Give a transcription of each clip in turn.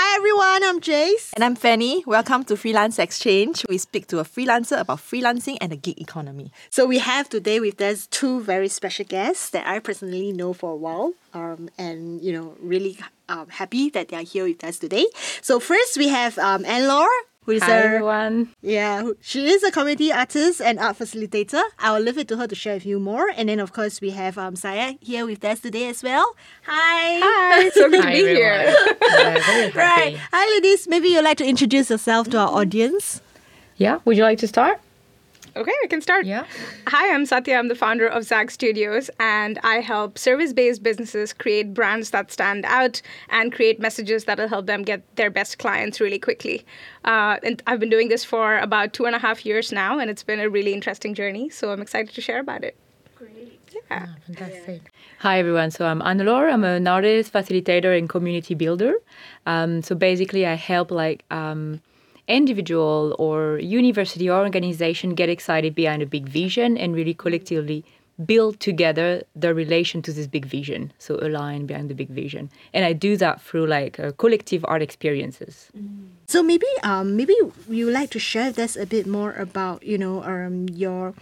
Hi everyone, I'm Jace. And I'm Fanny. Welcome to Freelance Exchange. We speak to a freelancer about freelancing and the gig economy. So we have today with us two very special guests that I personally know for a while and, you know, really happy that they are here with us today. So first we have Anne-Laure. Hi everyone. Yeah, she is a community artist and art facilitator. I will leave it to her to share with you more. And then, of course, we have Satya here with us today as well. Hi. So good to be here. Right. Hi, ladies. Maybe you'd like to introduce yourself to our audience. Yeah. Would you like to start? Okay, I can start. Yeah. Hi, I'm Satya. I'm the founder of Zag Studios, and I help service-based businesses create brands that stand out and create messages that will help them get their best clients really quickly. And I've been doing this for about 2.5 years now, and it's been a really interesting journey, so I'm excited to share about it. Great. Yeah. Oh, fantastic. Yeah. Hi, everyone. So I'm Anne-Laure. I'm an artist, facilitator, and community builder. So basically, I help individual or university or organization get excited behind a big vision and really collectively build together the relation to this big vision. So align behind the big vision. And I do that through collective art experiences. So maybe you would like to share with us a bit more about, you know, your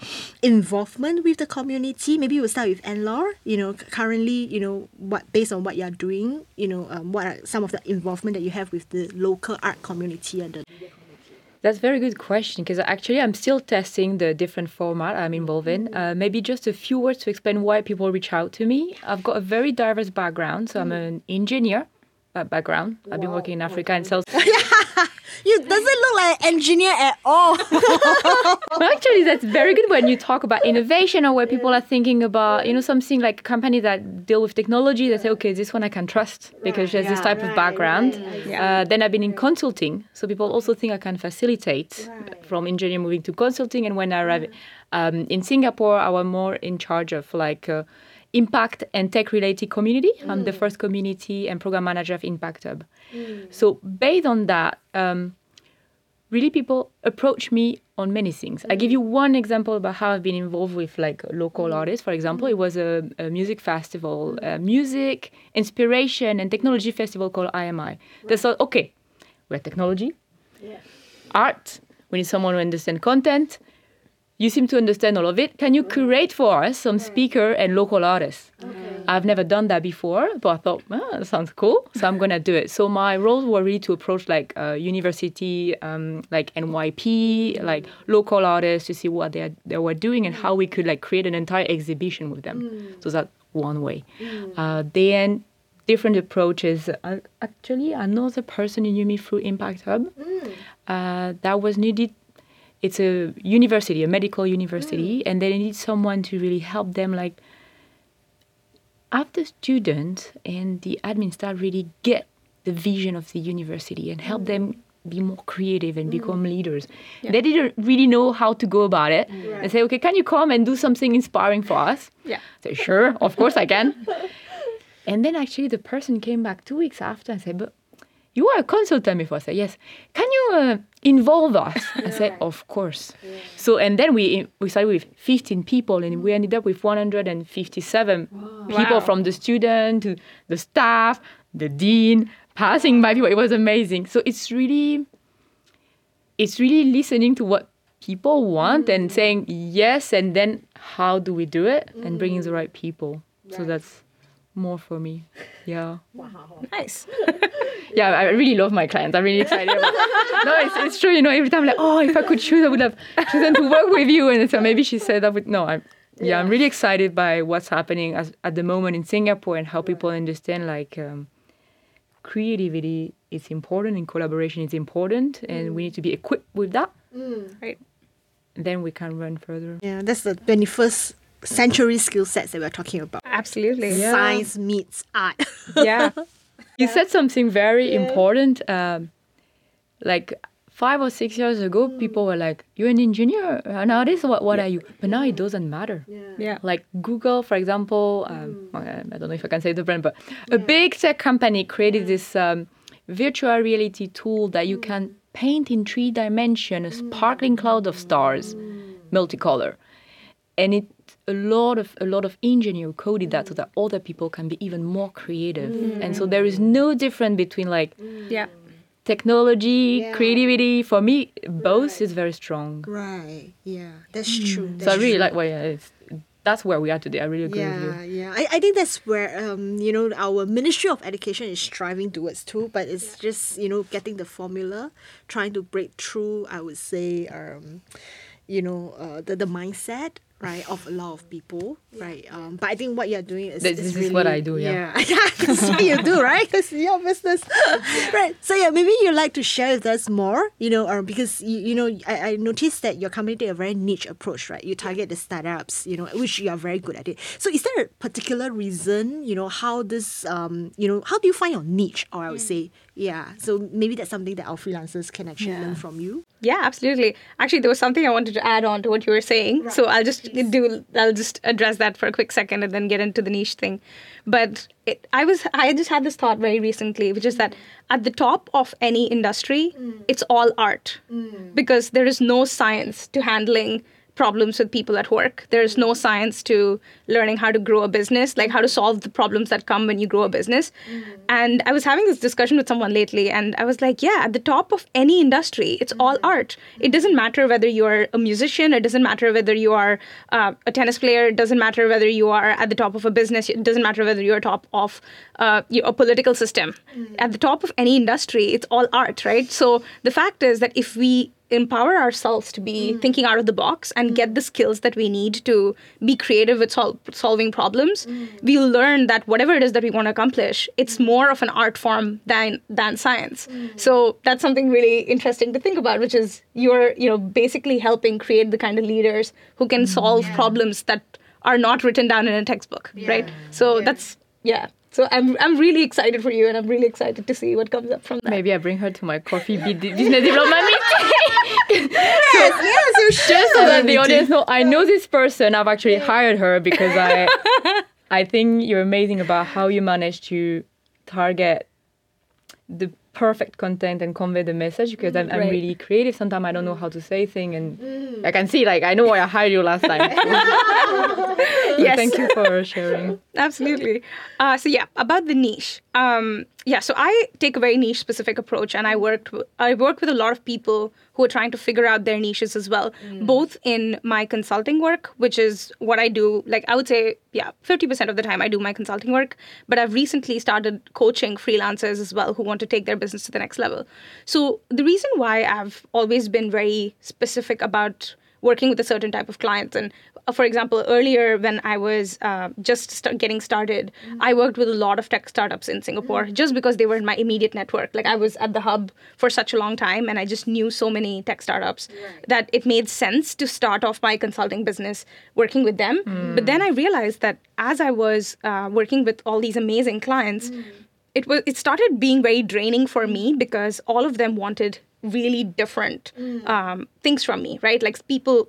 involvement with the community. Maybe we'll start with Anne-Laure. You know, currently, you know, what based on what you're doing, you know, what are some of the involvement that you have with the local art community and the media community? That's a very good question because actually I'm still testing the different format I'm involved in. Maybe just a few words to explain why people reach out to me. I've got a very diverse background, so I'm an engineer by background. I've been working in Africa and sales. You doesn't look like an engineer at all. Well, actually, that's very good when you talk about innovation or where people are thinking about, you know, something like a company that deal with technology. They say, okay, this one I can trust because she has this type of background. Then I've been in consulting. So people also think I can facilitate from engineering moving to consulting. And when I arrived in Singapore, I was more in charge of Impact and tech-related community. I'm the first community and program manager of Impact Hub. So based on that, really people approach me on many things. I give you one example about how I've been involved with local artists. For example, it was a music festival, music, inspiration and technology festival called IMI. They thought, okay, we're technology, art, we need someone who understands content. You seem to understand all of it. Can you curate for us some speaker and local artists? Okay. I've never done that before, but I thought, that sounds cool. So I'm going to do it. So my roles were really to approach university, like NYP, like local artists to see what they were doing and how we could create an entire exhibition with them. So that's one way. Then different approaches. Actually, another person who knew me through Impact Hub that was needed. It's a university, a medical university, and they need someone to really help them, have the student and the admin staff really get the vision of the university and help them be more creative and become leaders. Yeah. They didn't really know how to go about it. Right. They say, okay, can you come and do something inspiring for us? Yeah. I say, sure, of course I can. And then actually the person came back 2 weeks after and said, but you are a consultant before. I said, yes. Can you involve us? I said, of course. Yeah. So, and then we started with 15 people and we ended up with 157 people from the student to the staff, the dean, passing by people. It was amazing. So it's really listening to what people want and saying yes. And then how do we do it? And bringing the right people. Right. So that's more for me. Yeah. Wow. Nice. Yeah, I really love my clients. I'm really excited about it. No, it's true. You know, every time I'm if I could choose, I would have chosen to work with you. And so maybe she said that would... No, I'm really excited by what's happening at the moment in Singapore and how people understand, creativity is important and collaboration is important. And we need to be equipped with that. Right. Then we can run further. Yeah, that's the 21st century skill sets that we're talking about. Absolutely. Yeah. Science meets art. Yeah. You said something very important. 5 or 6 years ago, people were like, you're an engineer, an artist, what are you? But now it doesn't matter. Yeah. Like Google, for example, I don't know if I can say the brand, but a big tech company created this virtual reality tool that you can paint in 3D, a sparkling cloud of stars, multicolor. And it a lot of engineers coded that so that other people can be even more creative. And so there is no difference between technology, creativity, for me, both is very strong. Right, yeah, that's true. That's so I really like what that's where we are today. I really agree with you. Yeah, I think that's where, our Ministry of Education is striving towards too, but it's just, getting the formula, trying to break through, I would say, the mindset, right, of a lot of people, right? But I think what you're doing is really what I do, yeah. That's what you do, right? It's your business. Right. So yeah, maybe you'd like to share with us more, because, I noticed that your company did a very niche approach, right? You target the startups, which you are very good at it. So is there a particular reason, how this, how do you find your niche, or I would say, so maybe that's something that our freelancers can actually learn from you. Yeah, absolutely. Actually, there was something I wanted to add on to what you were saying. Right. So I'll just address that for a quick second and then get into the niche thing. But I just had this thought very recently, which is that at the top of any industry, it's all art, because there is no science to handling problems with people at work. There is no science to learning how to grow a business, like how to solve the problems that come when you grow a business. And I was having this discussion with someone lately, and I was like, at the top of any industry, it's all art. It doesn't matter whether you're a musician, it doesn't matter whether you are a tennis player, it doesn't matter whether you are at the top of a business, it doesn't matter whether you're top of a political system. At the top of any industry, it's all art, right? So the fact is that if we empower ourselves to be thinking out of the box and get the skills that we need to be creative with solving problems, we'll learn that whatever it is that we want to accomplish, it's more of an art form than science. So that's something really interesting to think about, which is you're basically helping create the kind of leaders who can solve problems that are not written down in a textbook, right? So that's So I'm really excited for you, and I'm really excited to see what comes up from that. Maybe I bring her to my coffee business development meeting. Yes, you should. Just so that the audience know, I know this person. I've actually hired her because I think you're amazing about how you manage to target the perfect content and convey the message, because I'm really creative. Sometimes I don't know how to say things, and I can see, I know why I hired you last time. So thank you for sharing. Absolutely. About the niche. So I take a very niche-specific approach, and I work with a lot of people who are trying to figure out their niches as well, both in my consulting work, which is what I do. Like, I would say, 50% of the time I do my consulting work, but I've recently started coaching freelancers as well who want to take their business to the next level. So the reason why I've always been very specific about working with a certain type of clients, and for example, earlier when I was getting started, I worked with a lot of tech startups in Singapore just because they were in my immediate network. Like, I was at the hub for such a long time, and I just knew so many tech startups that it made sense to start off my consulting business working with them. But then I realized that as I was working with all these amazing clients, it started being very draining for me, because all of them wanted really different things from me, right? Like,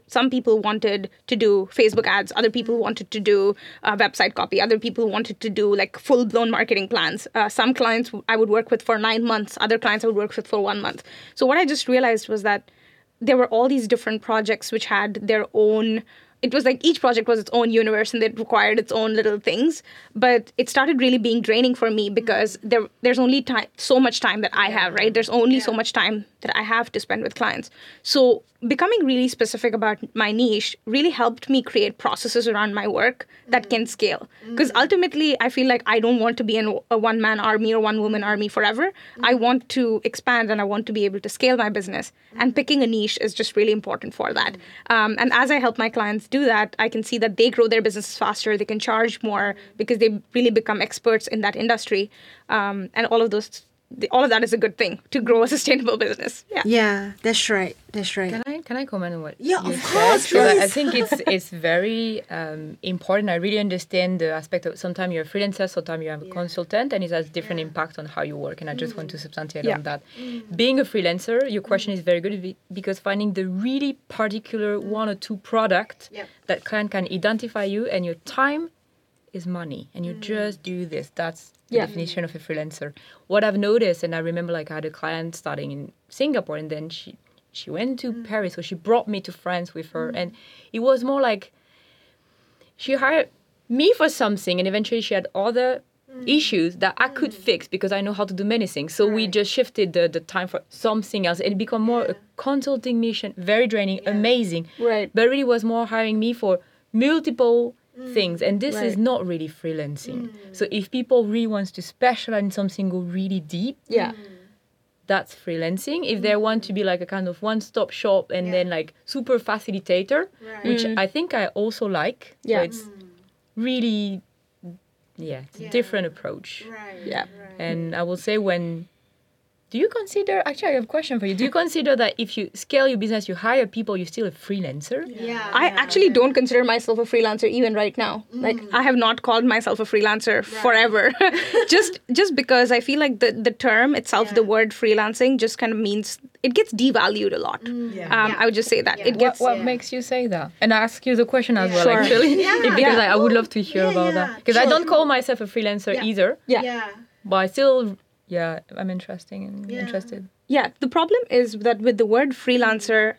some people wanted to do Facebook ads, other people wanted to do website copy, other people wanted to do like full-blown marketing plans. Some clients I would work with for 9 months, other clients I would work with for 1 month. So what I just realized was that there were all these different projects which had their own, it was like each project was its own universe and it required its own little things. But it started really being draining for me, because there's only so much time that I have, right? There's only so much time that I have to spend with clients. So becoming really specific about my niche really helped me create processes around my work that can scale. Because ultimately, I feel like I don't want to be in a one-man army or one-woman army forever. I want to expand, and I want to be able to scale my business. And picking a niche is just really important for that. And as I help my clients do that, I can see that they grow their businesses faster, they can charge more because they really become experts in that industry, and all of that is a good thing to grow a sustainable business. That's right. Can I comment on what you of course said? Because I think it's very important. I really understand the aspect of sometimes you're a freelancer, sometimes you have a consultant, and it has different impact on how you work, and I just want to substantiate on that. Being a freelancer, your question is very good, because finding the really particular one or two product that client can identify you, and your time is money, and you just do this. That's the definition of a freelancer. What I've noticed, and I remember, I had a client starting in Singapore, and then she went to Paris, so she brought me to France with her, and it was more like she hired me for something, and eventually she had other issues that I could fix because I know how to do many things. So we just shifted the time for something else. It became more a consulting mission, very draining, amazing. Right. But really was more hiring me for multiple things. And this is not really freelancing. So if people really want to specialize in something go really deep, that's freelancing. If they want to be like a kind of one-stop shop and then like super facilitator, which I think I also like. Yeah. So it's really, it's a different approach. Right. Yeah. Right. And I will say do you consider, actually I have a question for you. Do you consider that if you scale your business, you hire people, you're still a freelancer? Yeah. I actually don't consider myself a freelancer even right now. Like I have not called myself a freelancer forever. just because I feel like the term itself, the word freelancing just kind of means, it gets devalued a lot. I would just say that. Yeah. What makes you say that? And I ask you the question as well, actually. Because I would love to hear about that. Because I don't call myself a freelancer either. Yeah. But I still... Yeah, I'm interested. Yeah, the problem is that with the word freelancer,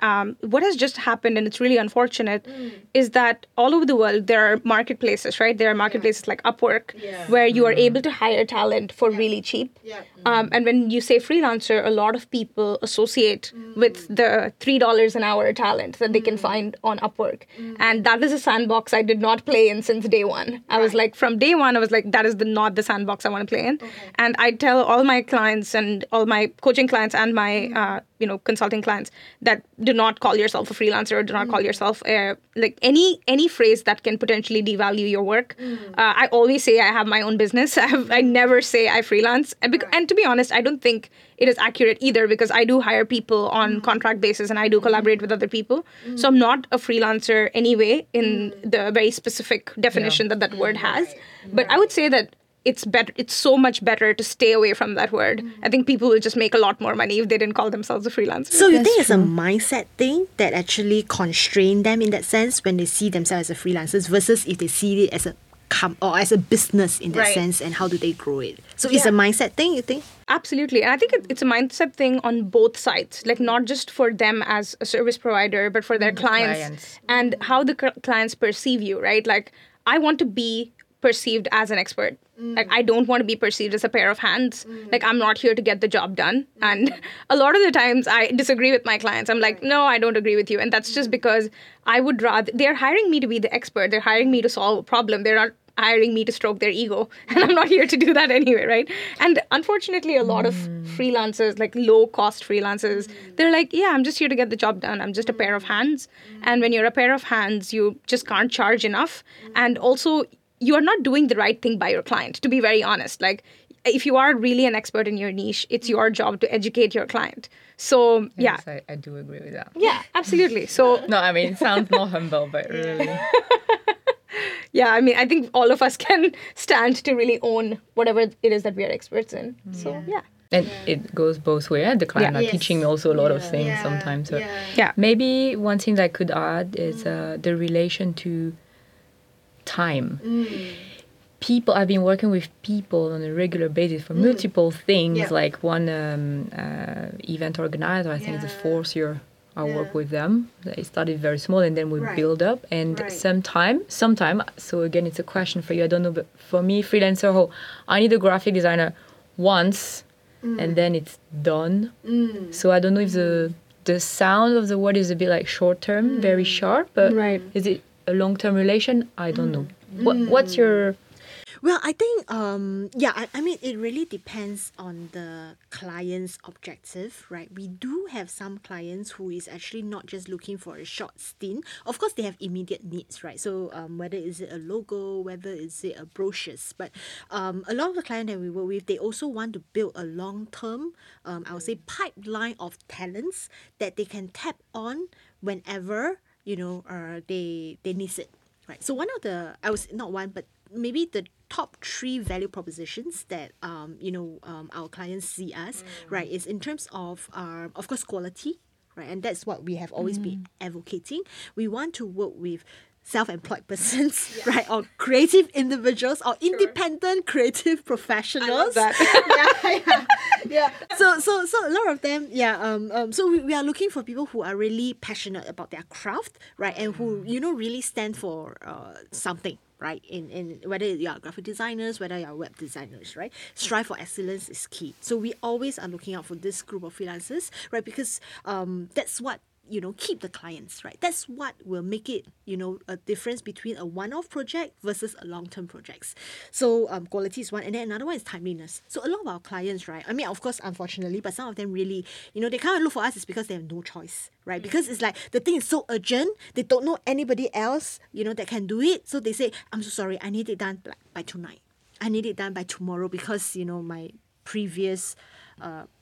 what has just happened, and it's really unfortunate, is that all over the world there are marketplaces, right? There are marketplaces like Upwork, where you are able to hire talent for really cheap. Yeah. And when you say freelancer, a lot of people associate with the $3 an hour talent that they can find on Upwork. And that is a sandbox I did not play in since day one. I was like, from day one, I was like, that is not the sandbox I want to play in. Okay. And I tell all my clients and all my coaching clients and my consulting clients that do not call yourself a freelancer or do not call yourself like any phrase that can potentially devalue your work. I always say I have my own business. I never say I freelance. And to be honest, I don't think it is accurate either, because I do hire people on contract basis and I do collaborate with other people. So I'm not a freelancer anyway in the very specific definition that word has. But I would say that it's better. It's so much better to stay away from that word. I think people will just make a lot more money if they didn't call themselves a freelancer. So you think it's a mindset thing that actually constrains them in that sense when they see themselves as a freelancer versus if they see it as a or as a business in that sense, and how do they grow it? So it's a mindset thing, you think? Absolutely. And I think it's a mindset thing on both sides, like not just for them as a service provider, but for their clients and how the clients perceive you, right? Like I want to be perceived as an expert. Like, I don't want to be perceived as a pair of hands. Like, I'm not here to get the job done. And a lot of the times I disagree with my clients. I'm like, no, I don't agree with you. And that's just because I would rather... They're hiring me to be the expert. They're hiring me to solve a problem. They're not hiring me to stroke their ego. And I'm not here to do that anyway, right? And unfortunately, a lot of freelancers, like low-cost freelancers, they're like, yeah, I'm just here to get the job done. I'm just a pair of hands. And when you're a pair of hands, you just can't charge enough. And also... you are not doing the right thing by your client, to be very honest. Like, if you are really an expert in your niche, it's your job to educate your client. So, yes, yeah. I do agree with that. Yeah, absolutely. So no, I mean, it sounds more humble, but really... Yeah, I mean, I think all of us can stand to really own whatever it is that we are experts in. So, yeah. And it goes both ways. The client are teaching me also a lot of things sometimes. So. Yeah. Maybe one thing that I could add is the relation to... time. People, I've been working with people on a regular basis for multiple things, like one event organizer, I think it's the fourth year I work with them. It started very small and then we build up, and sometime, so again, it's a question for you, I don't know, but for me, freelancer, I need a graphic designer once and then it's done. So I don't know if the sound of the word is a bit like short term, very sharp, but is it a long-term relation? I don't know. What's your... Well, I think, I mean, it really depends on the client's objective, right? We do have some clients who is actually not just looking for a short stint. Of course, they have immediate needs, right? So whether is it a logo, whether is it a brochures, but a lot of the clients that we work with, they also want to build a long-term, I would say, pipeline of talents that they can tap on whenever they need it, right? So maybe the top three value propositions that our clients see us, right, is in terms of course, quality, right? And that's what we have always been advocating. We want to work with self-employed persons, right, or creative individuals, or independent creative professionals. I love that. So a lot of them, so we are looking for people who are really passionate about their craft, right, and who really stand for something. right? In whether you are graphic designers, whether you are web designers, right? Strive for excellence is key. So we always are looking out for this group of freelancers, right? Because that's what, you know, keep the clients, right? That's what will make it, you know, a difference between a one-off project versus a long-term projects. So quality is one, and then another one is timeliness. So a lot of our clients, right, I mean, of course, unfortunately, but some of them really, you know, they can't look for us is because they have no choice, right? Because it's like the thing is so urgent, they don't know anybody else, you know, that can do it. So they say, I'm so sorry, I need it done by tonight. I need it done by tomorrow because, you know, my previous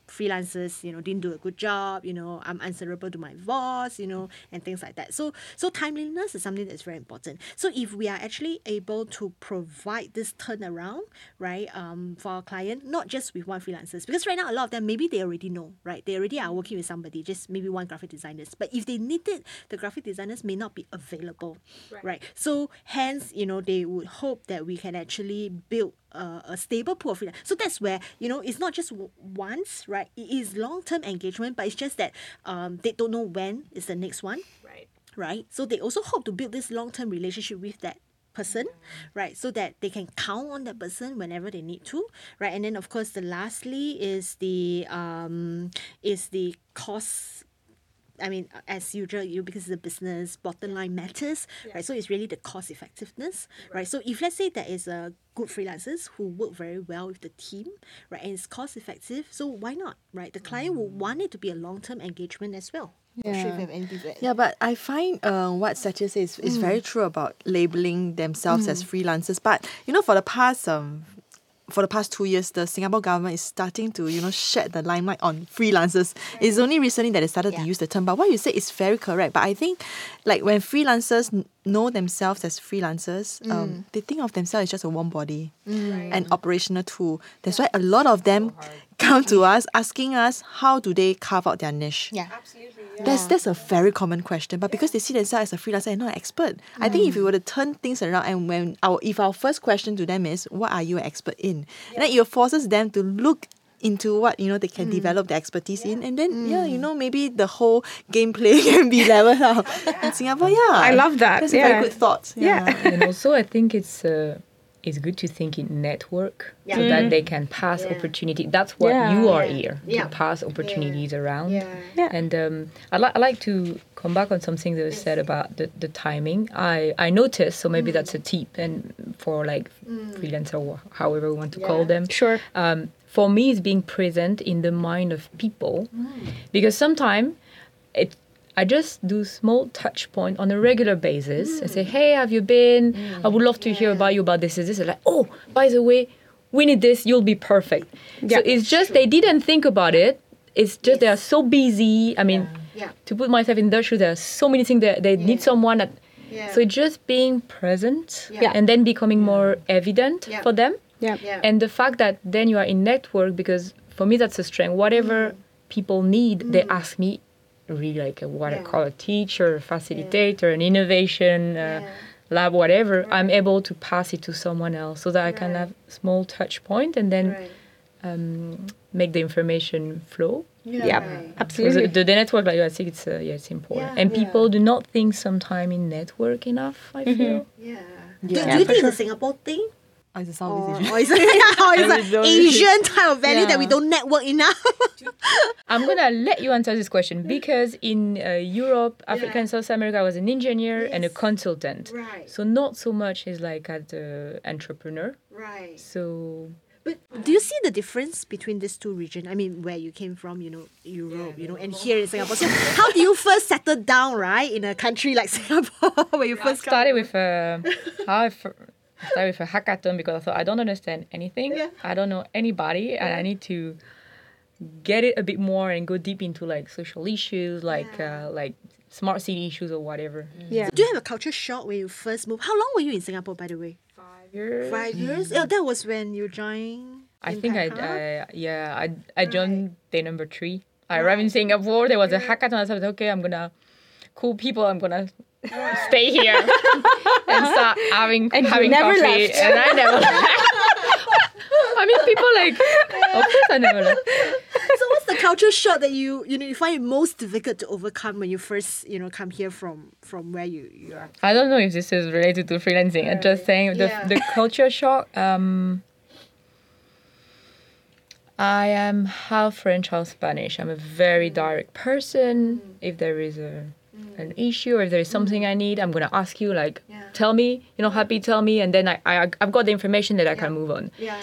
freelancers, you know, didn't do a good job, you know, I'm answerable to my boss, you know, and things like that. So timeliness is something that's very important. So if we are actually able to provide this turnaround, right, for our client, not just with one freelancers, because right now a lot of them, maybe they already know, right, they already are working with somebody, just maybe one graphic designers, but if they need it, the graphic designers may not be available, right? So hence, you know, they would hope that we can actually build a stable pool of freelance. So that's where, you know, it's not just once, right? It is long-term engagement, but it's just that they don't know when is the next one, right? So they also hope to build this long-term relationship with that person, right? So that they can count on that person whenever they need to, right? And then of course, the lastly is the cost. I mean, as usual, because the business bottom line matters, right? So it's really the cost effectiveness, right? So if let's say there is a good freelancers who work very well with the team, right, and it's cost effective, so why not, right? The client will want it to be a long-term engagement as well. But I find what Satya says is very true about labeling themselves as freelancers. But, you know, for the past 2 years, the Singapore government is starting to, you know, shed the limelight on freelancers. Right. It's only recently that they started to use the term. But what you say is very correct. But I think, like, when freelancers know themselves as freelancers, they think of themselves as just a warm body, an operational tool. That's why a lot of them come to us asking us how do they carve out their niche. Yeah, absolutely. Yeah. That's a very common question. But because they see themselves as a freelancer and not an expert, I think if we were to turn things around and if our first question to them is, what are you an expert in? And then it forces them to look into what, you know, they can develop their expertise in, and then you know, maybe the whole gameplay can be leveled out in Singapore. I love that. That's a very good thought. And also I think it's good to think in network so that they can pass opportunity. That's what you are here to pass opportunities around. And I like to come back on something that was said about the timing. I noticed, so maybe that's a tip and for like freelancer or however we want to call them. Sure. For me, it's being present in the mind of people, because sometimes I just do small touch point on a regular basis. I say, hey, have you been? I would love to hear about you, about this. They're like, oh, by the way, we need this. You'll be perfect. Yeah. So it's just they didn't think about it. It's just they are so busy. I mean, to put myself in their shoes, there are so many things that they need someone. So it's just being present and then becoming more evident for them. And the fact that then you are in network, because for me, that's a strength. Whatever people need, they ask me. Really, like what I call a teacher, a facilitator, an innovation lab, whatever, I'm able to pass it to someone else so that I can have small touch point and then make the information flow. Absolutely. The network, like I think it's important. And people do not think sometimes in network enough, I feel. Do you think it's a Singapore thing? Oh, it's a Southeast Asian. It's an Asian type of value that we don't network enough. I'm going to let you answer this question because in Europe, Africa and South America, I was an engineer and a consultant. Right. So not so much as like as an entrepreneur. Right. So... But do you see the difference between these two regions? I mean, where you came from, you know, Europe, you know, and here in Singapore. So how do you first settle down, right, in a country like Singapore where you first started with... I started with a hackathon because I thought I don't understand anything. I don't know anybody, and I need to get it a bit more and go deep into like social issues, like smart city issues or whatever. Yeah. Do you have a culture shock when you first moved? How long were you in Singapore, by the way? 5 years. 5 years. Oh, that was when you joined. I joined day number 3. I arrived in Singapore. There was a hackathon. I said, okay, I'm gonna cool people. I'm gonna. Stay here and start having coffee. Left. And I never left. I mean, people like, of course I never left. So what's the culture shock that you find it most difficult to overcome when you first come here from where you are? I don't know if this is related to freelancing. Right. I'm just saying the culture shock. I am half French, half Spanish. I'm a very direct person. If there is an issue or if there is something I need, I'm going to ask you, tell me, happy, tell me. And then I've got the information that I can move on. Yeah.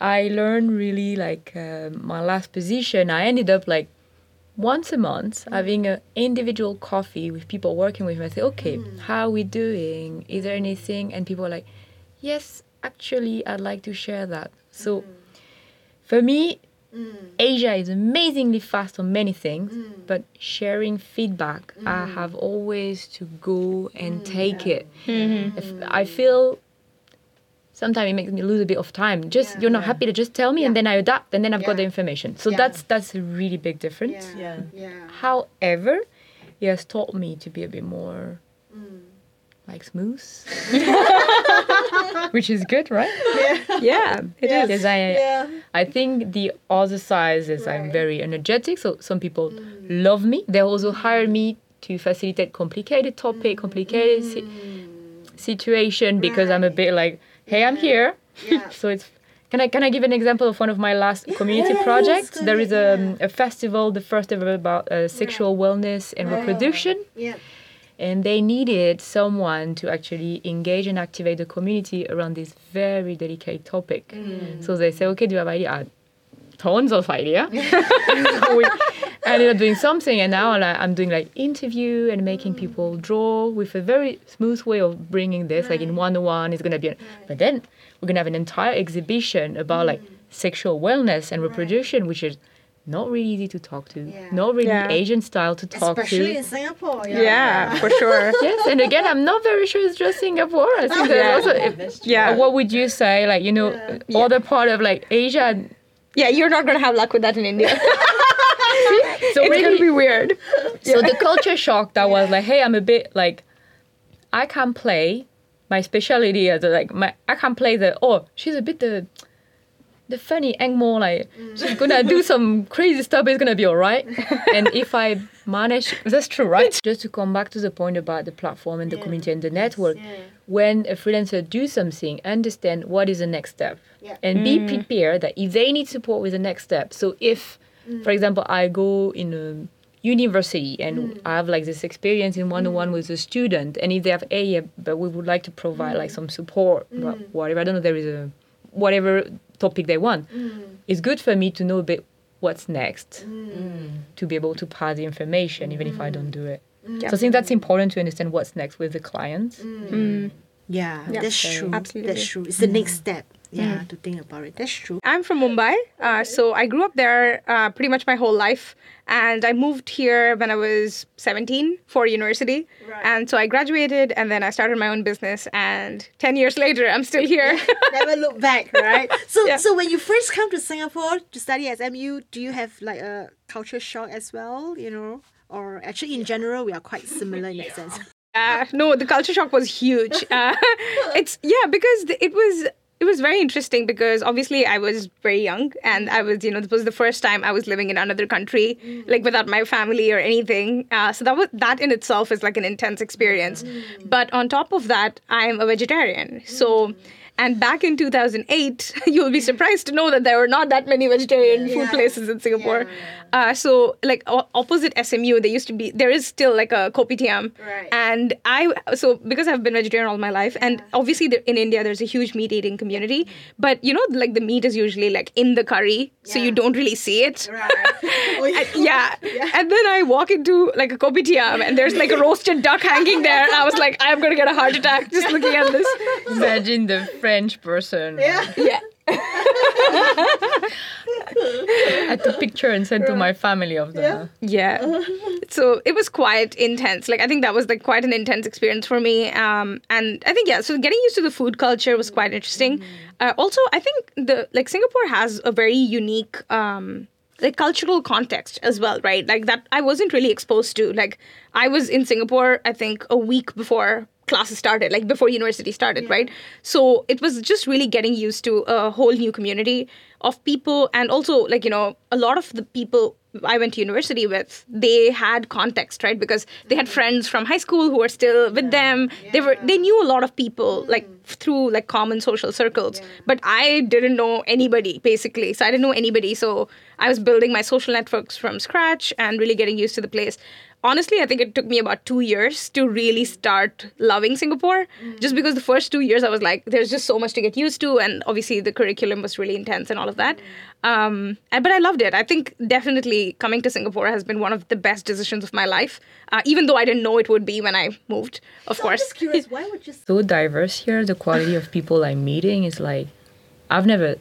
I learned really, my last position, I ended up, once a month having an individual coffee with people working with me. I say, okay, how are we doing? Is there anything? And people are like, yes, actually, I'd like to share that. So for me, Asia is amazingly fast on many things, but sharing feedback, I have always to go and take it. Mm-hmm. I feel sometimes it makes me lose a bit of time. Just you're not happy to just tell me, and then I adapt, and then I've got the information. So that's a really big difference. Yeah. Yeah. Yeah. However, it has taught me to be a bit more smooth, which is good, right? Yeah, it is. Because I think the other side is I'm very energetic, so some people love me. They also hire me to facilitate complicated topic, complicated situation, because I'm a bit like, hey, I'm here. Yeah. So it's can I give an example of one of my last community projects? There is a festival, the first ever about sexual wellness and reproduction. Yeah. And they needed someone to actually engage and activate the community around this very delicate topic. So they say, okay, do you have idea? Tons of idea. So we ended up doing something, and now I'm doing interview and making people draw with a very smooth way of bringing this, in one-on-one, it's going to be... But then we're going to have an entire exhibition about sexual wellness and reproduction, which is... not really easy to talk to, not really Asian style to talk especially to. Especially in Singapore. Yeah, for sure. Yes, and again, I'm not very sure it's just Singapore. I think there's also... What would you say, other part of, Asia... Yeah, you're not going to have luck with that in India. So it's really going to be weird. So the culture shock that was hey, I'm a bit, I can't play my speciality as I can't play she's a bit the funny Angmo, she's gonna do some crazy stuff, but it's gonna be all right. And if I manage, that's true, right? Just to come back to the point about the platform and the community and the network, when a freelancer do something, understand what is the next step. Yeah. And be prepared that if they need support with the next step. So if, for example, I go in a university and I have this experience in one-on-one with a student, and if they have but we would like to provide some support, whatever, I don't know, there is whatever topic they want. It's good for me to know a bit what's next, to be able to pass the information even if I don't do it. Yeah. So I think that's important to understand what's next with the clients. Yeah, that's true. Absolutely. That's true. It's the next step. Yeah, to think about it. That's true. I'm from Mumbai, so I grew up there pretty much my whole life. And I moved here when I was 17 for university. Right. And so I graduated, and then I started my own business. And 10 years later, I'm still here. Never look back, right? So when you first come to Singapore to study at SMU, do you have a culture shock as well, Or actually, in general, we are quite similar in that sense. No, the culture shock was huge. It was very interesting because obviously I was very young, and I was, this was the first time I was living in another country, without my family or anything. So that in itself is an intense experience. But on top of that, I'm a vegetarian. So, and back in 2008, you'll be surprised to know that there were not that many vegetarian food places in Singapore. Yeah. Opposite SMU, there is still a kopitiam. Right. And because I've been vegetarian all my life, and obviously in India, there's a huge meat eating community. But, the meat is usually in the curry, so you don't really see it. Right. And then I walk into a kopitiam, and there's a roasted duck hanging there. And I was like, I'm going to get a heart attack just looking at this. Imagine the French person. Yeah. Yeah. I took picture and sent to my family of them. Yeah. So it was quite intense. I think that was quite an intense experience for me. And I think, so getting used to the food culture was quite interesting. Also, I think Singapore has a very unique cultural context as well, right? That I wasn't really exposed to. I was in Singapore, I think, a week before classes started, before university started, right? So it was just really getting used to a whole new community. of people. And also, like, you know, a lot of the people I went to university with, they had context, right? Because they had friends from high school who were still with them. Yeah. They knew a lot of people, like, through, like, common social circles. Yeah. But I didn't know anybody, basically. So I didn't know anybody. So I was building my social networks from scratch and really getting used to the place. Honestly, I think it took me about 2 years to really start loving Singapore, just because the first 2 years I was like, there's just so much to get used to. And obviously the curriculum was really intense and all of that. But I loved it. I think definitely coming to Singapore has been one of the best decisions of my life, even though I didn't know it would be when I moved, of course. I'm just curious, why would you... So diverse here, the quality of people I'm meeting is like, I've never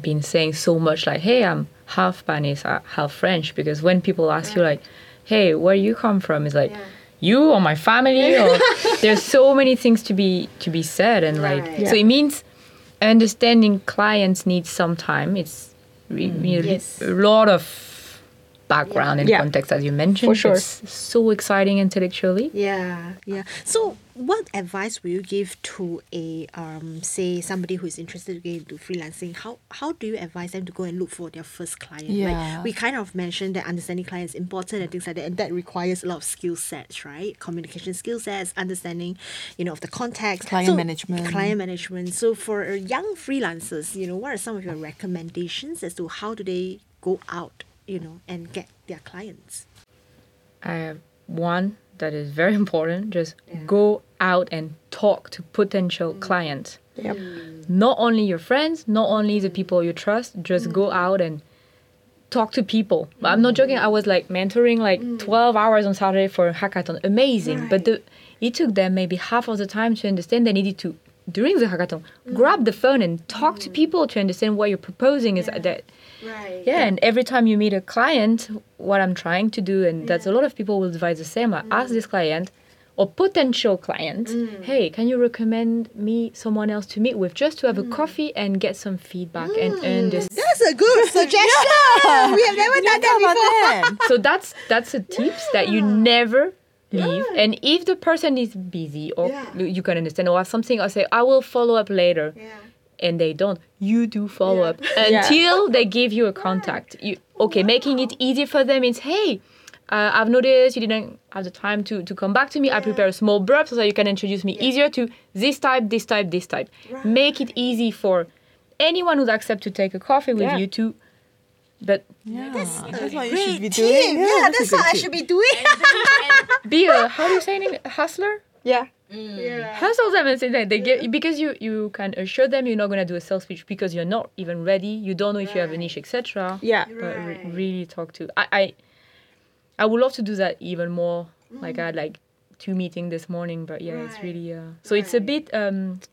been saying so much like, hey, I'm half Balinese, half French, because when people ask you like, hey, where you come from? It's like, you or my family, or there's so many things to be said. And so it means understanding clients' needs sometimes. It's a lot of background and context, as you mentioned. For sure. It's so exciting intellectually. Yeah, yeah. So what advice will you give to a, say, somebody who is interested to get into freelancing? How do you advise them to go and look for their first client? Yeah. Like, we kind of mentioned that understanding clients is important and things like that, and that requires a lot of skill sets, right? Communication skill sets, understanding, you know, of the context. Client management. So for young freelancers, you know, what are some of your recommendations as to how do they go out, you know, and get their clients? I have one. That is very important. Just go out and talk to potential clients. Yep. Not only your friends, not only the people you trust, just go out and talk to people. I'm not joking. I was like mentoring like 12 hours on Saturday for a hackathon. Amazing. Right. But it took them maybe half of the time to understand they needed to, during the hackathon, grab the phone and talk to people to understand what you're proposing is that. Right. Yeah, and every time you meet a client, what I'm trying to do, and that's a lot of people will advise the same. I ask this client or potential client, hey, can you recommend me someone else to meet with, just to have a coffee and get some feedback and earn this. That's a good suggestion. Yeah. We have never done that before. So that's the tips that you never leave. Yeah. And if the person is busy or you can understand or have something, or say, I will follow up later. Yeah. And they don't, you do follow up until they give you a contact. Making it easy for them is, hey, I've noticed you didn't have the time to come back to me. I prepare a small blurb so that you can introduce me easier to this type. Right. Make it easy for anyone who'd accept to take a coffee with you to... But that's what you should be doing. Yeah, that's what I should be doing. Be a, how do you say it? Hustler? Yeah. Hustle them and say that they get, because you can assure them you're not going to do a sales pitch because you're not even ready, you don't know if you have a niche, etc. But really talk to. I would love to do that even more. Like, I had like 2 meetings this morning, but it's really so it's a bit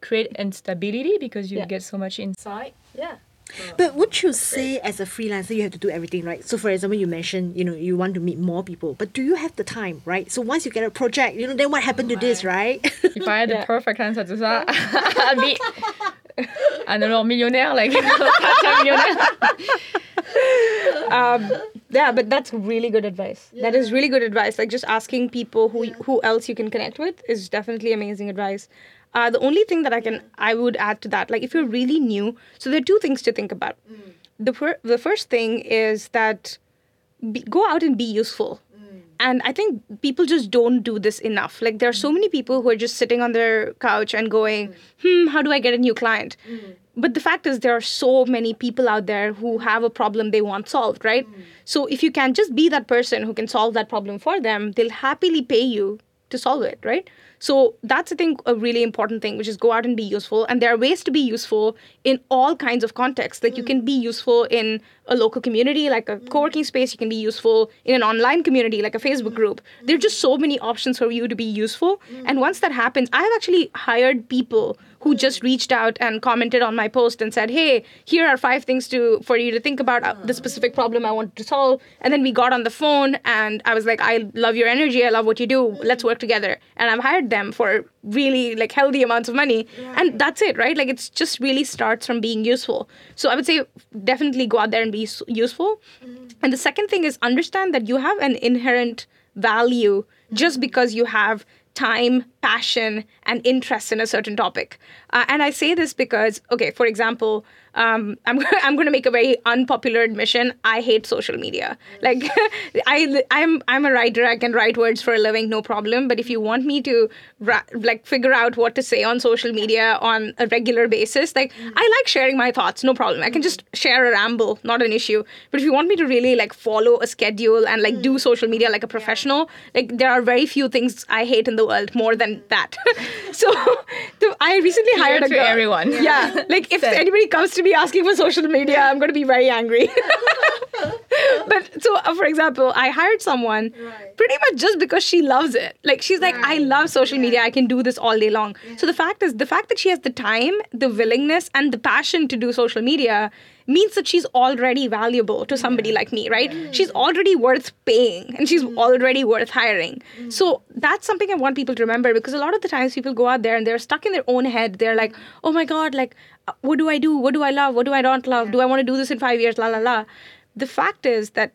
create instability because you get so much insight. But would you say as a freelancer you have to do everything, right? So for example, you mentioned, you know, you want to meet more people, but do you have the time, right? So once you get a project, you know, then what happened to this, right? If I had the perfect answer to that, I'd be Anne-Laure millionaire, like Satya millionaire. But that's really good advice. Yeah. That is really good advice. Like, just asking people who else you can connect with is definitely amazing advice. The only thing that I would add to that, like, if you're really new, so there are 2 things to think about. The first thing is that go out and be useful. And I think people just don't do this enough. Like, there are so many people who are just sitting on their couch and going, how do I get a new client? But the fact is, there are so many people out there who have a problem they want solved, right? So if you can just be that person who can solve that problem for them, they'll happily pay you to solve it, right? So that's, I think, a really important thing, which is go out and be useful. And there are ways to be useful in all kinds of contexts. Like, you can be useful in a local community, like a co-working space. You can be useful in an online community, like a Facebook group. There are just so many options for you to be useful. And once that happens, I've actually hired people who just reached out and commented on my post and said, hey, here are 5 things for you to think about the specific problem I want to solve. And then we got on the phone and I was like, I love your energy. I love what you do. Let's work together. And I've hired them for really, like, healthy amounts of money. And that's it, right? Like, it's just really starts from being useful. So I would say definitely go out there and be useful. And the second thing is understand that you have an inherent value just because you have time, passion, and interest in a certain topic. And I say this because, okay, for example, I'm going to make a very unpopular admission. I hate social media. Like, I'm a writer. I can write words for a living, no problem. But if you want me to figure out what to say on social media on a regular basis, like I like sharing my thoughts, no problem. I can just share a ramble, not an issue. But if you want me to really follow a schedule and do social media like a professional, there are very few things I hate in the world more than that. So I recently hired a girl. Everyone. Yeah, if anybody comes to me asking for social media, I'm going to be very angry. But so, for example, I hired someone pretty much just because she loves it. She's like, I love social media. I can do this all day long. So the fact that she has the time, the willingness, and the passion to do social media means that she's already valuable to somebody like me, right? She's already worth paying and she's already worth hiring. So that's something I want people to remember, because a lot of the times people go out there and they're stuck in their own head. They're like, oh my God, what do I do? What do I love? What do I don't love? Do I want to do this in 5 years? La, la, la. The fact is that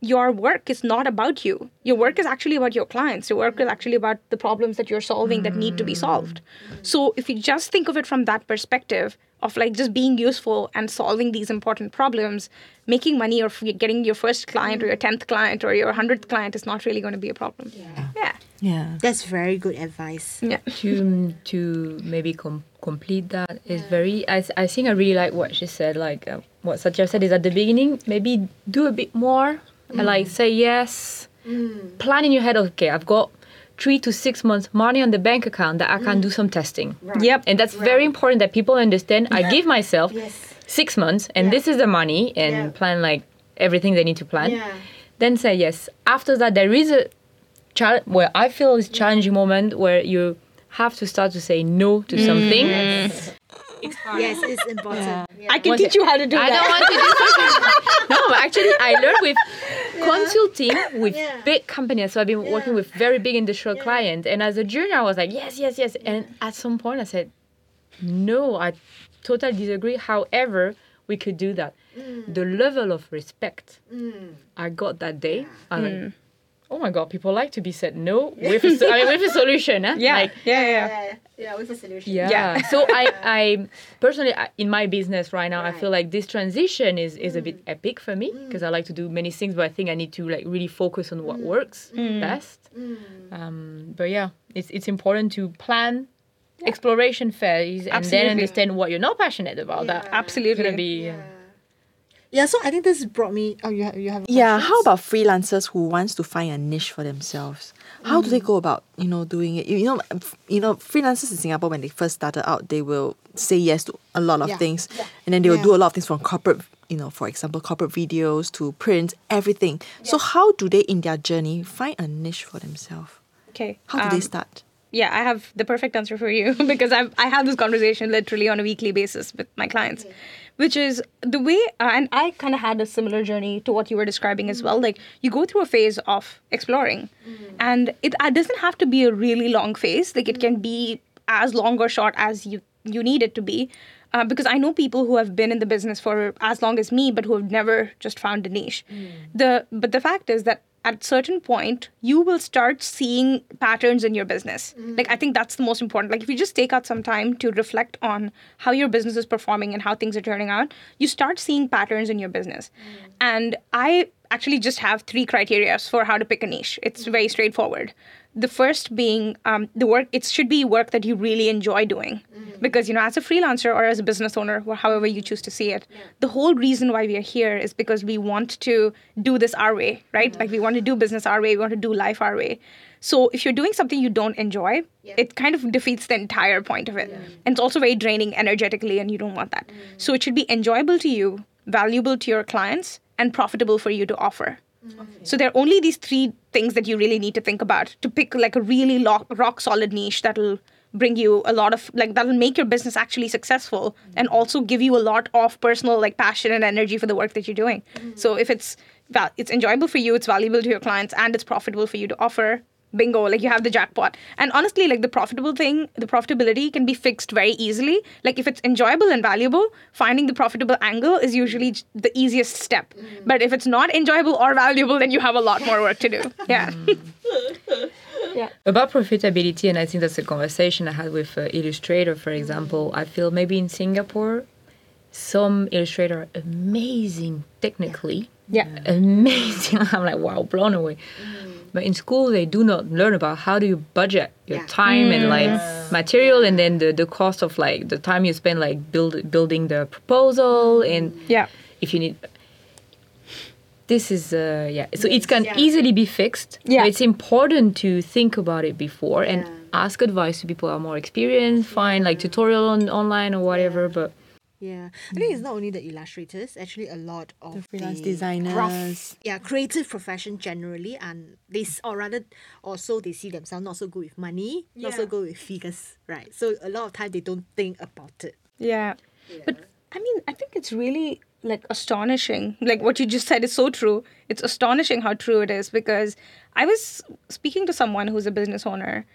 your work is not about you. Your work is actually about your clients. Your work is actually about the problems that you're solving that need to be solved. So if you just think of it from that perspective of just being useful and solving these important problems, making money or getting your first client or your 10th client or your 100th client is not really going to be a problem. Yeah. That's very good advice. Yeah. To maybe complete that is very, I think I really like what she said. What Satya said is at the beginning, maybe do a bit more. And say yes. Plan in your head, okay, I've got 3 to 6 months money on the bank account that I can do some testing. Right. Yep. And that's very important that people understand. Yeah. I give myself 6 months and this is the money, and plan everything they need to plan. Yeah. Then say yes. After that, there is a where I feel is challenging moment where you have to start to say no to something. Yes. It's hard. Yes, it's important. Yeah. Yeah. I can teach you how to do that. I don't want to do that. No, actually, I learned with consulting with big companies. So I've been working with very big industrial clients. And as a junior, I was like, yes. And at some point, I said, no, I totally disagree. However, we could do that. The level of respect I got that day, I'm like, oh my God, people like to be said no with with a solution. Huh? Yeah. Yeah, with a solution. Yeah. So I personally, in my business right now, I feel like this transition is a bit epic for me, because I like to do many things, but I think I need to really focus on what works best. But it's important to plan exploration phase and then understand what you're not passionate about. Yeah. That absolutely going to be... Yeah, so I think this brought me... Oh, you have how about freelancers who wants to find a niche for themselves? How do they go about, doing it? Freelancers in Singapore, when they first started out, they will say yes to a lot of things. Yeah. And then they will do a lot of things, from corporate, for example, corporate videos to print, everything. Yeah. So how do they, in their journey, find a niche for themselves? Okay. How do they start? Yeah, I have the perfect answer for you, because I have this conversation literally on a weekly basis with my clients. Okay. Which is the way, and I kind of had a similar journey to what you were describing as well. You go through a phase of exploring, and it doesn't have to be a really long phase. It can be as long or short as you need it to be. Because I know people who have been in the business for as long as me, but who have never just found a niche. But the fact is that at a certain point, you will start seeing patterns in your business. I think that's the most important. If you just take out some time to reflect on how your business is performing and how things are turning out, you start seeing patterns in your business. And I actually just have 3 criteria for how to pick a niche. It's very straightforward. The first being the work. It should be work that you really enjoy doing, because as a freelancer or as a business owner, or however you choose to see it, the whole reason why we are here is because we want to do this our way, right? We want to do business our way, we want to do life our way. So if you're doing something you don't enjoy, it kind of defeats the entire point of it, and it's also very draining energetically, and you don't want that. So it should be enjoyable to you, valuable to your clients, and profitable for you to offer. Okay. So there are only these 3 things that you really need to think about to pick a really rock solid niche that'll bring you a lot of that'll make your business actually successful, and also give you a lot of personal passion and energy for the work that you're doing. So if it's enjoyable for you, it's valuable to your clients, and it's profitable for you to offer, bingo, you have the jackpot. And honestly, the profitability can be fixed very easily. If it's enjoyable and valuable, finding the profitable angle is usually the easiest step. But if it's not enjoyable or valuable, then you have a lot more work to do. Yeah. About profitability, and I think that's a conversation I had with Illustrator, for example. I feel maybe in Singapore, some illustrators are amazing technically. Yeah. Amazing. I'm like, wow, blown away. Mm. But in school, they do not learn about how do you budget your time and like material, and then the cost of like the time you spend like building the proposal, and if you need. This is so it can easily be fixed. Yeah, but it's important to think about it before and ask advice to people who are more experienced. Find like tutorial online or whatever, but. Yeah, I think it's not only the illustrators. Actually, a lot of the freelance designers, creative profession generally, and they see themselves not so good with money, not so good with figures, right? So a lot of time they don't think about it. Yeah, but I mean, I think it's really like astonishing. Like what you just said is so true. It's astonishing how true it is, because I was speaking to someone who's a business owner,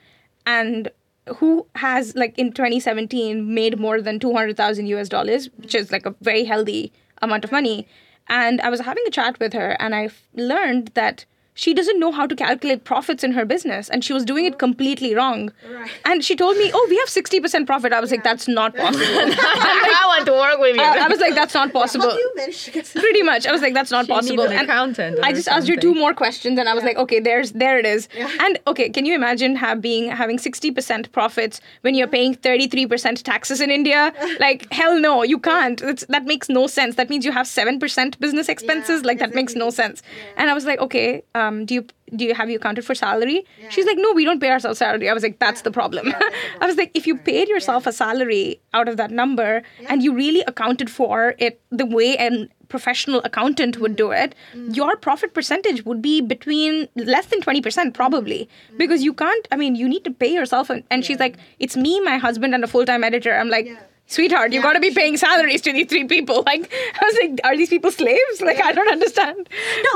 and who has, like, in 2017 made more than $200,000 US, which is, like, a very healthy amount of money. And I was having a chat with her, and I learned that she doesn't know how to calculate profits in her business, and she was doing it completely wrong. Right. And she told me, we have 60% profit. I was like, that's not possible. I want to work with you. I was like, that's not possible. How do you manage to get started? Pretty much. I was like, that's not possible. Need an accountant. I just asked you 2 more questions, and I was like, okay, there it is. Yeah. And okay, can you imagine having 60% profits when you're paying 33% taxes in India? Like, hell no, you can't. That makes no sense. That means you have 7% business expenses. That makes no sense. Yeah. And I was like, okay, do you accounted for salary? Yeah. She's like, no, we don't pay ourselves salary. I was like, that's the problem. I was like, if you paid yourself a salary out of that number and you really accounted for it the way a professional accountant would do it, your profit percentage would be between less than 20% probably, because you can't, I mean, you need to pay yourself. And she's like, it's me, my husband, and a full-time editor. I'm like, sweetheart, you got to be paying salaries to these 3 people. Like, I was like, are these people slaves? Like, I don't understand. Not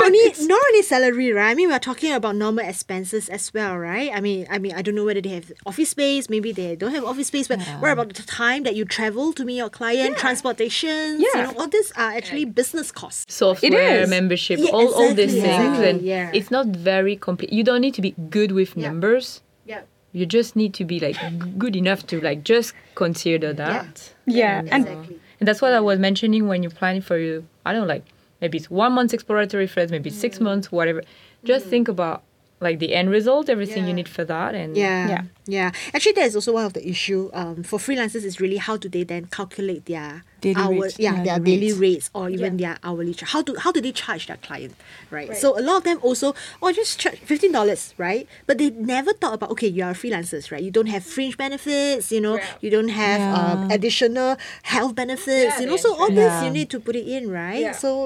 only salary, right? I mean, we're talking about normal expenses as well, right? I mean, I don't know whether they have office space. Maybe they don't have office space. But what about the time that you travel to meet your client, transportation? Yeah. You know, all these are actually business costs. Software, membership, all these things. And it's not very complete. You don't need to be good with numbers. Yeah. You just need to be like good enough to like just consider that. Yeah, and that's what I was mentioning when you plan for your, I don't know, like maybe it's 1 month exploratory phase, maybe 6 months, whatever. Just think about like the end result, everything you need for that. And actually, that is also one of the issue for freelancers is really how do they then calculate their daily rates or even their hourly charge. How do they charge their client, right? So a lot of them also just charge $15, right? But they never thought about, okay, you are freelancers, right? You don't have fringe benefits, you know, you don't have additional health benefits, you know. So all this you need to put it in, right?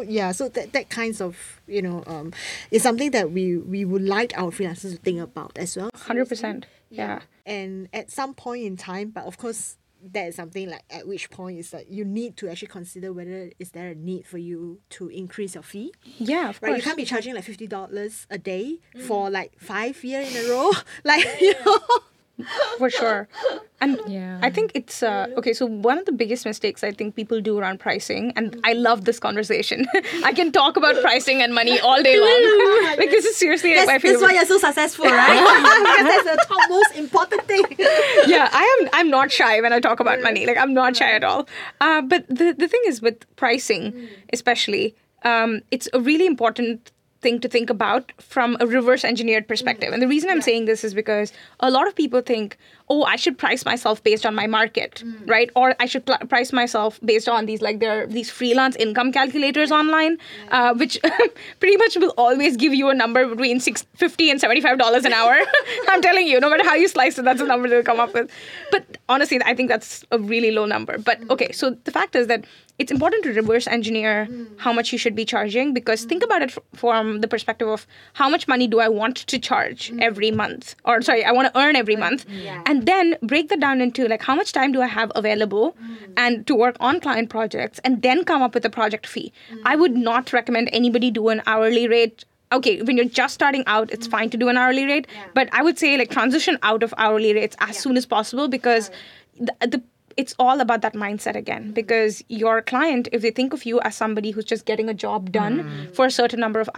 Yeah. So that kinds of, you know, is something that we would like our freelancers to think about as well. 100%. Yeah. And at some point in time, but of course, that is something like at which point is that you need to actually consider whether is there a need for you to increase your fee. Yeah, of course. You can't be charging like $50 a day for like 5 years in a row. Like, you know. For sure. And I think it's so one of the biggest mistakes I think people do around pricing, and I love this conversation. I can talk about pricing and money all day long. Like, this is seriously my favorite. That's why you're so successful, right? Because that's the top most important thing. I'm not shy when I talk about money. Like, I'm not shy at all. But the thing is with pricing, especially, it's a really important thing to think about from a reverse engineered perspective. And the reason I'm saying this is because a lot of people think, I should price myself based on my market, right? Or I should price myself based on these, like, there are these freelance income calculators online, which pretty much will always give you a number between $50 and $75 an hour. I'm telling you, no matter how you slice it, that's the number they'll come up with. But honestly, I think that's a really low number. But okay, so the fact is that it's important to reverse engineer how much you should be charging, because think about it from the perspective of how much money do I want to charge every month? Or sorry, I want to earn every month. Yeah. And then break that down into like how much time do I have available and to work on client projects, and then come up with a project fee. I would not recommend anybody do an hourly rate. Okay, when you're just starting out, it's fine to do an hourly rate. Yeah. But I would say like transition out of hourly rates as soon as possible, because it's all about that mindset again, because your client, if they think of you as somebody who's just getting a job done for a certain number of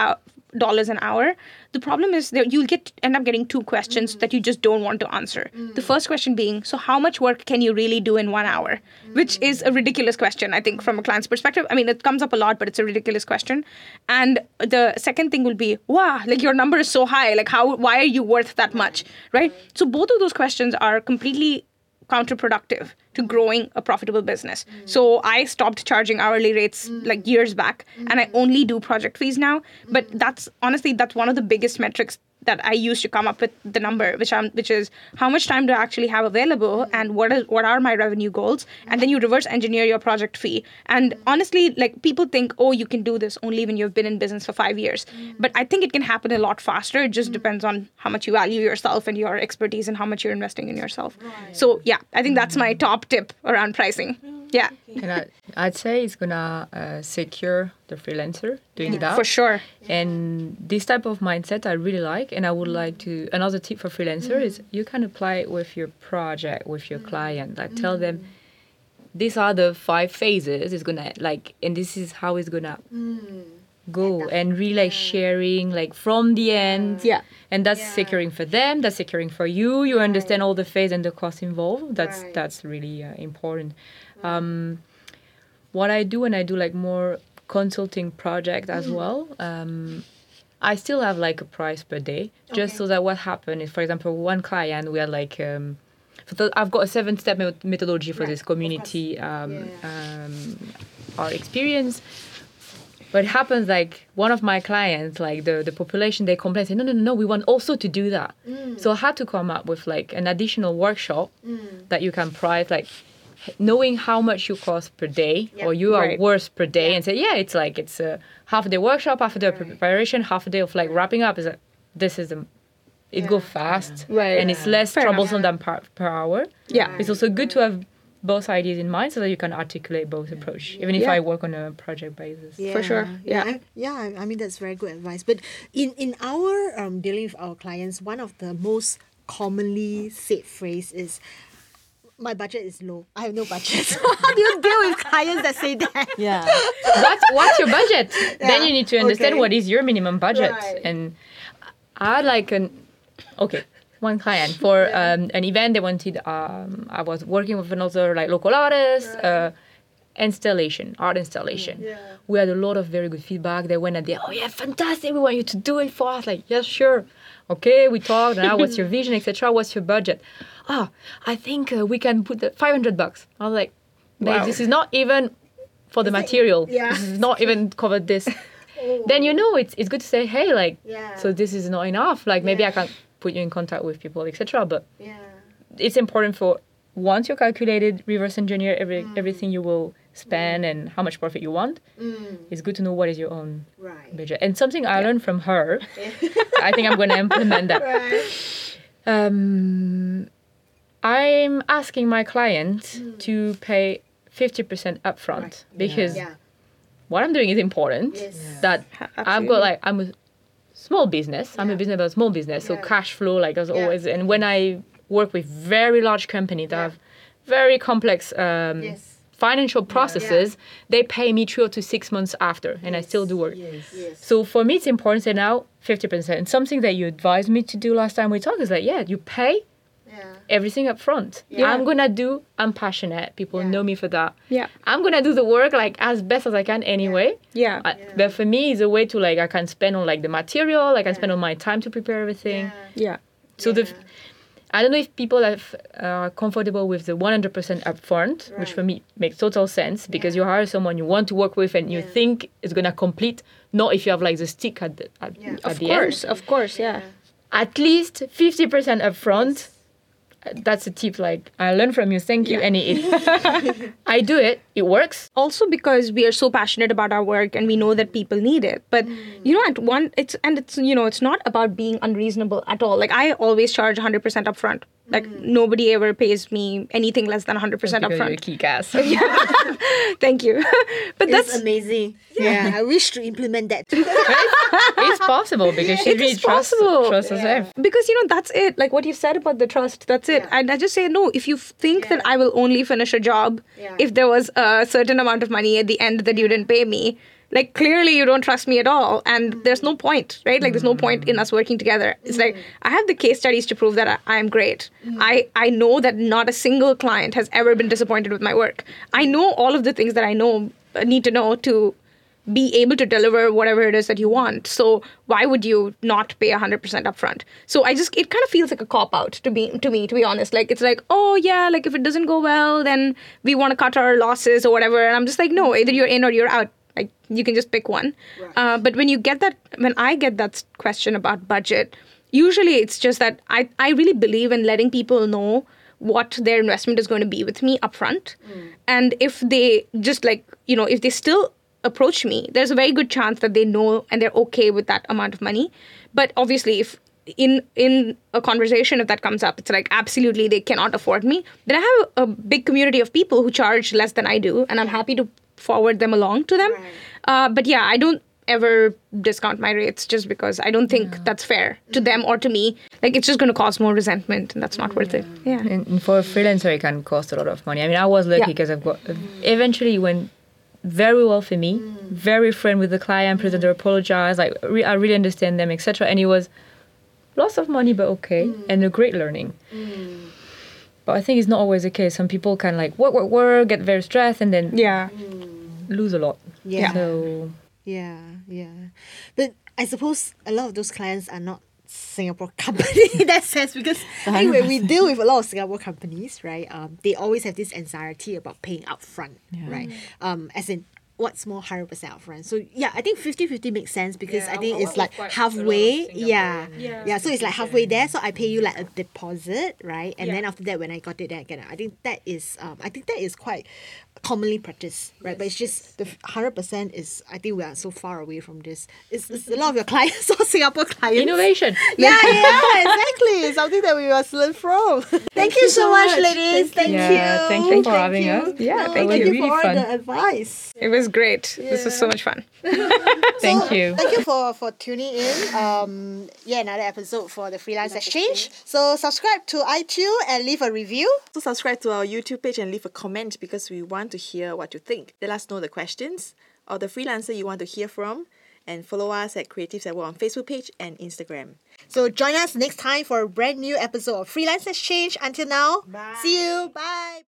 $2 an hour. The problem is that you'll end up getting two questions that you just don't want to answer. The first question being, so how much work can you really do in 1 hour? Which is a ridiculous question, I think, from a client's perspective. I mean, it comes up a lot, but it's a ridiculous question. And the second thing will be, wow, like your number is so high. Like why are you worth that much, right? So both of those questions are completely counterproductive to growing a profitable business. So I stopped charging hourly rates like years back, and I only do project fees now. But that's one of the biggest metrics that I use to come up with the number, which is how much time do I actually have available, and what are my revenue goals? And then you reverse engineer your project fee. And honestly, like, people think, oh, you can do this only when you've been in business for 5 years. But I think it can happen a lot faster. It just depends on how much you value yourself and your expertise and how much you're investing in yourself. Right. So yeah, I think that's my top tip around pricing. Yeah. And I'd say it's gonna secure the freelancer doing that. For sure. And this type of mindset I really like, and I would like to, another tip for freelancer is you can apply with your project, with your client. Like tell them, these are the 5 phases it's gonna, like, and this is how it's gonna go, and really like sharing like from the end. Yeah. And that's securing for them, that's securing for you. You understand all the phase and the cost involved. That's really important. What I do when I do like more consulting project as well, I still have like a price per day, just so that what happened is, for example, one client, we are like, I've got a 7-step methodology for this community, our experience. But it happens like one of my clients, like the population, they complain, say, no, we want also to do that. So I had to come up with like an additional workshop that you can price, like knowing how much you cost per day or you are worth per day, and say, it's like it's a half a day workshop, half a day of preparation, half a day of like wrapping up. Is like, this is it go fast and it's less troublesome than per hour. Yeah, it's also good to have both ideas in mind so that you can articulate both approach, even if I work on a project basis. Yeah. For sure. I mean, that's very good advice. But in our dealing with our clients, one of the most commonly said phrase is, my budget is low. I have no budget. How do you deal with clients that say that? Yeah. What's your budget? Yeah. Then you need to understand what is your minimum budget. Right. And I like one client for an event they wanted. I was working with another like local artist, art installation. Yeah. We had a lot of very good feedback. They went at the, fantastic. We want you to do it for us. Like, yes, sure. Okay, we talked. Now, what's your vision, etc. What's your budget? I think we can put the $500. I was like, this is not even for the material. This is not even covered this. Then it's good to say, hey, like, so this is not enough. Like, maybe I can put you in contact with people, etc. But it's important for, once you're calculated, reverse engineer everything you will spend and how much profit you want. It's good to know what is your own budget. And something I learned from her, I think I'm going to implement that. Right. I'm asking my client to pay 50% upfront because what I'm doing is important. Yes. That absolutely. I've got like, I'm a small business. I'm a business about small business. So cash flow, like as always. And when I work with very large companies that have very complex financial processes, they pay me 3 or 6 months after, and I still do work. Yes. So for me, it's important to say now 50%. And something that you advised me to do last time we talked is that, you pay everything up front. Yeah. I'm passionate. People know me for that. Yeah. I'm going to do the work like as best as I can anyway. Yeah. But for me, it's a way to like, I can spend on like the material, I can spend on my time to prepare everything. Yeah. So I don't know if people are comfortable with the 100% upfront, which for me makes total sense, because you hire someone you want to work with and you think it's going to complete, not if you have like the stick at the end. Of course. At least 50% upfront. That's a tip, like, I learned from you. Thank you, Annie. I do it. It works. Also because we are so passionate about our work and we know that people need it. But, it's not about being unreasonable at all. Like, I always charge 100% upfront. Like, nobody ever pays me anything less than 100% upfront. You're kick ass. Thank you. But that's amazing. Yeah. I wish to implement that. It's possible because she really trusts herself. Because, that's it. Like, what you said about the trust, that's it. And I just say, no, if you think that I will only finish a job if there was a certain amount of money at the end that you didn't pay me, Like, clearly you don't trust me at all, and there's no point, right? Like, there's no point in us working together. It's like, I have the case studies to prove that I'm great. I know that not a single client has ever been disappointed with my work. I know all of the things that I know need to know to be able to deliver whatever it is that you want. So why would you not pay 100% upfront? So it kind of feels like a cop-out to me, to be honest. Like, it's like, oh, yeah, like, if it doesn't go well, then we want to cut our losses or whatever. And I'm just like, no, either you're in or you're out. Like, you can just pick one. Right. But when I get that question about budget, usually it's just that I really believe in letting people know what their investment is going to be with me upfront. And if they just if they still approach me, there's a very good chance that they know and they're okay with that amount of money. But obviously, if in a conversation, if that comes up, it's like, absolutely, they cannot afford me. But I have a big community of people who charge less than I do, and I'm happy to forward them along to them. Right. But yeah, I don't ever discount my rates just because I don't think that's fair to them or to me. Like, it's just going to cause more resentment, and that's not worth it. Yeah. And for a freelancer, it can cost a lot of money. I mean, I was lucky because I've got eventually went very well for me, very friend with the client, presenter apologized, like, I really understand them, etc. And it was lots of money, but okay, and a great learning. But I think it's not always the case. Some people can work, get very stressed, and then lose a lot. Yeah. So but I suppose a lot of those clients are not Singapore company in that sense, because anyway, we deal with a lot of Singapore companies, right? They always have this anxiety about paying upfront, right? As in, what's more, 100% upfront. So yeah, I think 50-50 makes sense, because I think it's like halfway. So it's like halfway there. So I pay you like a deposit, right? And then after that, when I got it, then I get it. I think that is quite commonly practiced, right? Yes, but it's just the 100% is, I think we are so far away from this. It's a lot of your clients or Singapore clients. Innovation. Yeah, exactly. It's something that we must learn from. Thank you so much, ladies. Thank you. Thank you for having us. Yeah, thank you for all the advice. It was great. Yeah. This was so much fun. Thank you. Thank you for tuning in. Another episode for the Freelance Exchange. So subscribe to iTunes and leave a review. So subscribe to our YouTube page and leave a comment, because we want to hear what you think. Let us know the questions or the freelancer you want to hear from, and follow us at Creatives at Work on Facebook page and Instagram. So join us next time for a brand new episode of Freelance Exchange. Until now, bye. See you. Bye.